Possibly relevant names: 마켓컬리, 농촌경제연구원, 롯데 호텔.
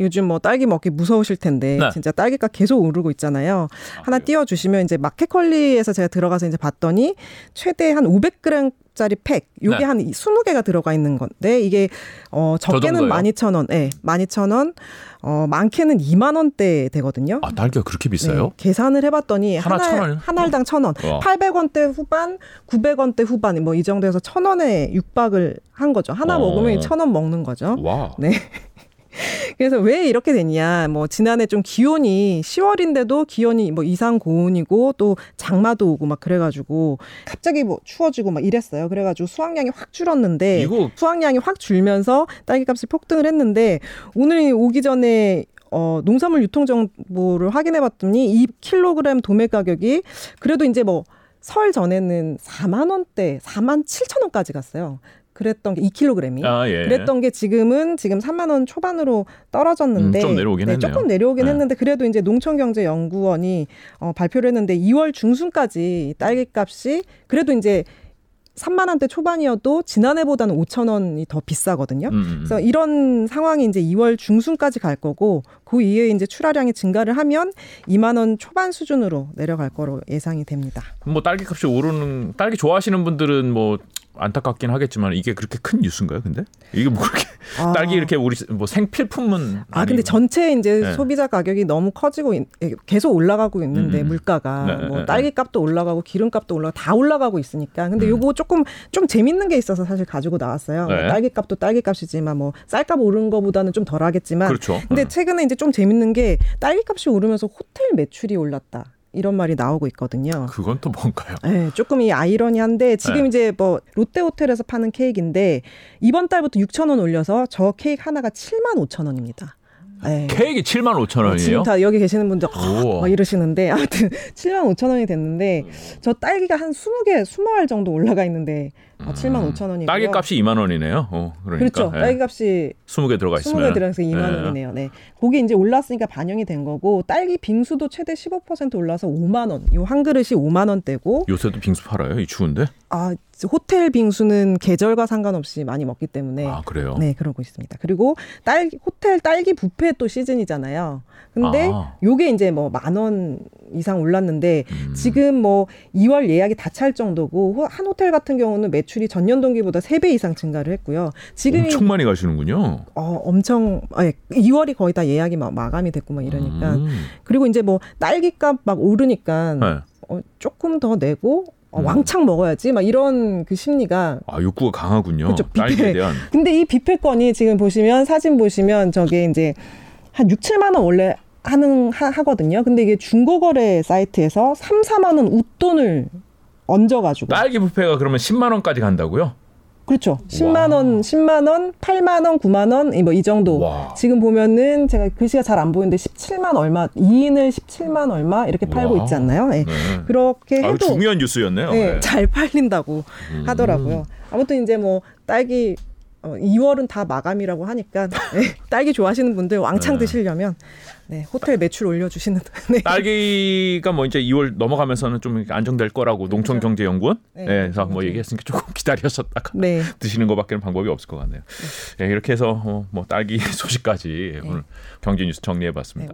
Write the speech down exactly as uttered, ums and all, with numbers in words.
요즘 뭐 딸기 먹기 무서우실 텐데 네. 진짜 딸기값 계속 오르고 있잖아요. 아, 하나 그래요? 띄워주시면 이제 마켓컬리에서 제가 들어가서 이제 봤더니 최대 한 오백 그램 짜리 팩, 요게 네. 한 스무 개가 들어가 있는 건데 이게 어, 적게는 만 이천 원, 예, 네, 만 이천 원, 어, 많게는 이만 원대 되거든요. 아, 딸기가 그렇게 비싸요? 네, 계산을 해봤더니 하나 한, 알, 한 알당 어. 천 원, 어. 팔백 원대 후반, 구백 원대 후반, 뭐 이 정도에서 천 원에 육박을 한 거죠. 하나 어. 먹으면 천 원 먹는 거죠. 와. 네. 그래서 왜 이렇게 되냐? 뭐 지난해 좀 기온이 시월인데도 기온이 뭐 이상 고온이고 또 장마도 오고 막 그래가지고 갑자기 뭐 추워지고 막 이랬어요. 그래가지고 수확량이 확 줄었는데 이거... 수확량이 확 줄면서 딸기값이 폭등을 했는데 오늘 오기 전에 어, 농산물 유통 정보를 확인해봤더니 이 킬로그램 도매 가격이 그래도 이제 뭐 설 전에는 사만 원대, 사만 칠천 원까지 갔어요. 그랬던 게 이 킬로그램이 아, 예. 그랬던 게 지금은 지금 삼만 원 초반으로 떨어졌는데 음, 좀 내려오긴 네, 했네요. 조금 내려오긴 네. 했는데 그래도 이제 농촌경제연구원이 어, 발표를 했는데 이월 중순까지 딸기값이 그래도 이제 삼만 원대 초반이어도 지난해보다는 오천 원이 더 비싸거든요. 음. 그래서 이런 상황이 이제 이월 중순까지 갈 거고 그 이후에 이제 출하량이 증가를 하면 이만 원 초반 수준으로 내려갈 거로 예상이 됩니다. 뭐 딸기값이 오르는 딸기 좋아하시는 분들은 뭐 안타깝긴 하겠지만 이게 그렇게 큰 뉴스인가요? 근데 이게 뭐 그렇게 아. 딸기 이렇게 우리 뭐 생필품은 아 근데 전체 이제 네. 소비자 가격이 너무 커지고 있, 계속 올라가고 있는데 음. 물가가 네, 뭐 네, 딸기값도 네. 올라가고 기름값도 올라가고 다 올라가고 있으니까 근데 요거 음. 조금 좀 재밌는 게 있어서 사실 가지고 나왔어요. 네. 뭐 딸기값도 딸기값이지만 뭐 쌀값 오른 거보다는 좀 덜하겠지만 그렇죠. 근데 네. 최근에 이제 좀 재밌는 게 딸기값이 오르면서 호텔 매출이 올랐다. 이런 말이 나오고 있거든요. 그건 또 뭔가요? 네, 조금 이 아이러니한데 지금 네. 이제 뭐 롯데 호텔에서 파는 케이크인데 이번 달부터 육천 원 올려서 저 케이크 하나가 칠만 오천 원입니다. 네. 케이크 칠만 오천 원이에요? 지금 다 여기 계시는 분들 막 이러시는데 아무튼 칠만 오천 원이 됐는데 저 딸기가 한 스무 개, 스무 알 정도 올라가 있는데 아, 칠만 오천 원이고요. 딸기 값이 이만 원이네요. 어, 그러니까. 그렇죠. 딸기 값이 스무 개 들어가 있으면 스무 개 들어가서 이만 원이네요. 네. 그게 이제 올랐으니까 반영이 된 거고 딸기 빙수도 최대 십오 퍼센트 올라서 오만 원. 요 한 그릇이 오만 원대고. 요새도 빙수 팔아요? 이 추운데? 아, 호텔 빙수는 계절과 상관없이 많이 먹기 때문에. 아, 그래요? 네, 그러고 있습니다. 그리고 딸기 호텔 딸기 뷔페 또 시즌이잖아요. 근데 아. 요게 이제 뭐 만 원 이상 올랐는데 음. 지금 뭐 이월 예약이 다 찰 정도고 한 호텔 같은 경우는 매출 매출이 전년 동기보다 세 배 이상 증가를 했고요. 지금이 엄청 많이 가시는군요. 어, 엄청 예, 이월이 거의 다 예약이 막 마감이 됐고 막 이러니까 음. 그리고 이제 뭐 딸기값 막 오르니까 네. 어, 조금 더 내고 어, 음. 왕창 먹어야지 막 이런 그 심리가 아 욕구가 강하군요. 그렇죠. 딸기에 대한. 근데 이 뷔페권이 지금 보시면 사진 보시면 저게 이제 한 육, 칠만 원 원래 하는 하, 하거든요. 근데 이게 중고거래 사이트에서 삼, 사만 원 웃돈을 얹어가지고 딸기 뷔페가 그러면 십만 원까지 간다고요? 그렇죠. 십만 와. 원, 십만 원, 팔만 원, 구만 원 뭐 이 정도. 와. 지금 보면은 제가 글씨가 잘 안 보이는데 십칠만 얼마, 이 인을 십칠만 얼마 이렇게 팔고 와. 있지 않나요? 네. 네. 그렇게 해도 중요한 뉴스였네요. 네, 네. 잘 팔린다고 음. 하더라고요. 아무튼 이제 뭐 딸기 어, 이월은 다 마감이라고 하니까 네. 딸기 좋아하시는 분들 왕창 네. 드시려면 네, 호텔 매출 올려주시는 네. 딸기가 뭐 이제 이월 넘어가면서는 좀 안정될 거라고 농촌경제연구원 네, 네, 그래서 뭐 얘기했으니까 조금 기다렸었다가 네. 드시는 것밖에는 방법이 없을 것 같네요. 네. 네, 이렇게 해서 뭐 딸기 소식까지 네. 오늘 경제뉴스 정리해봤습니다. 네.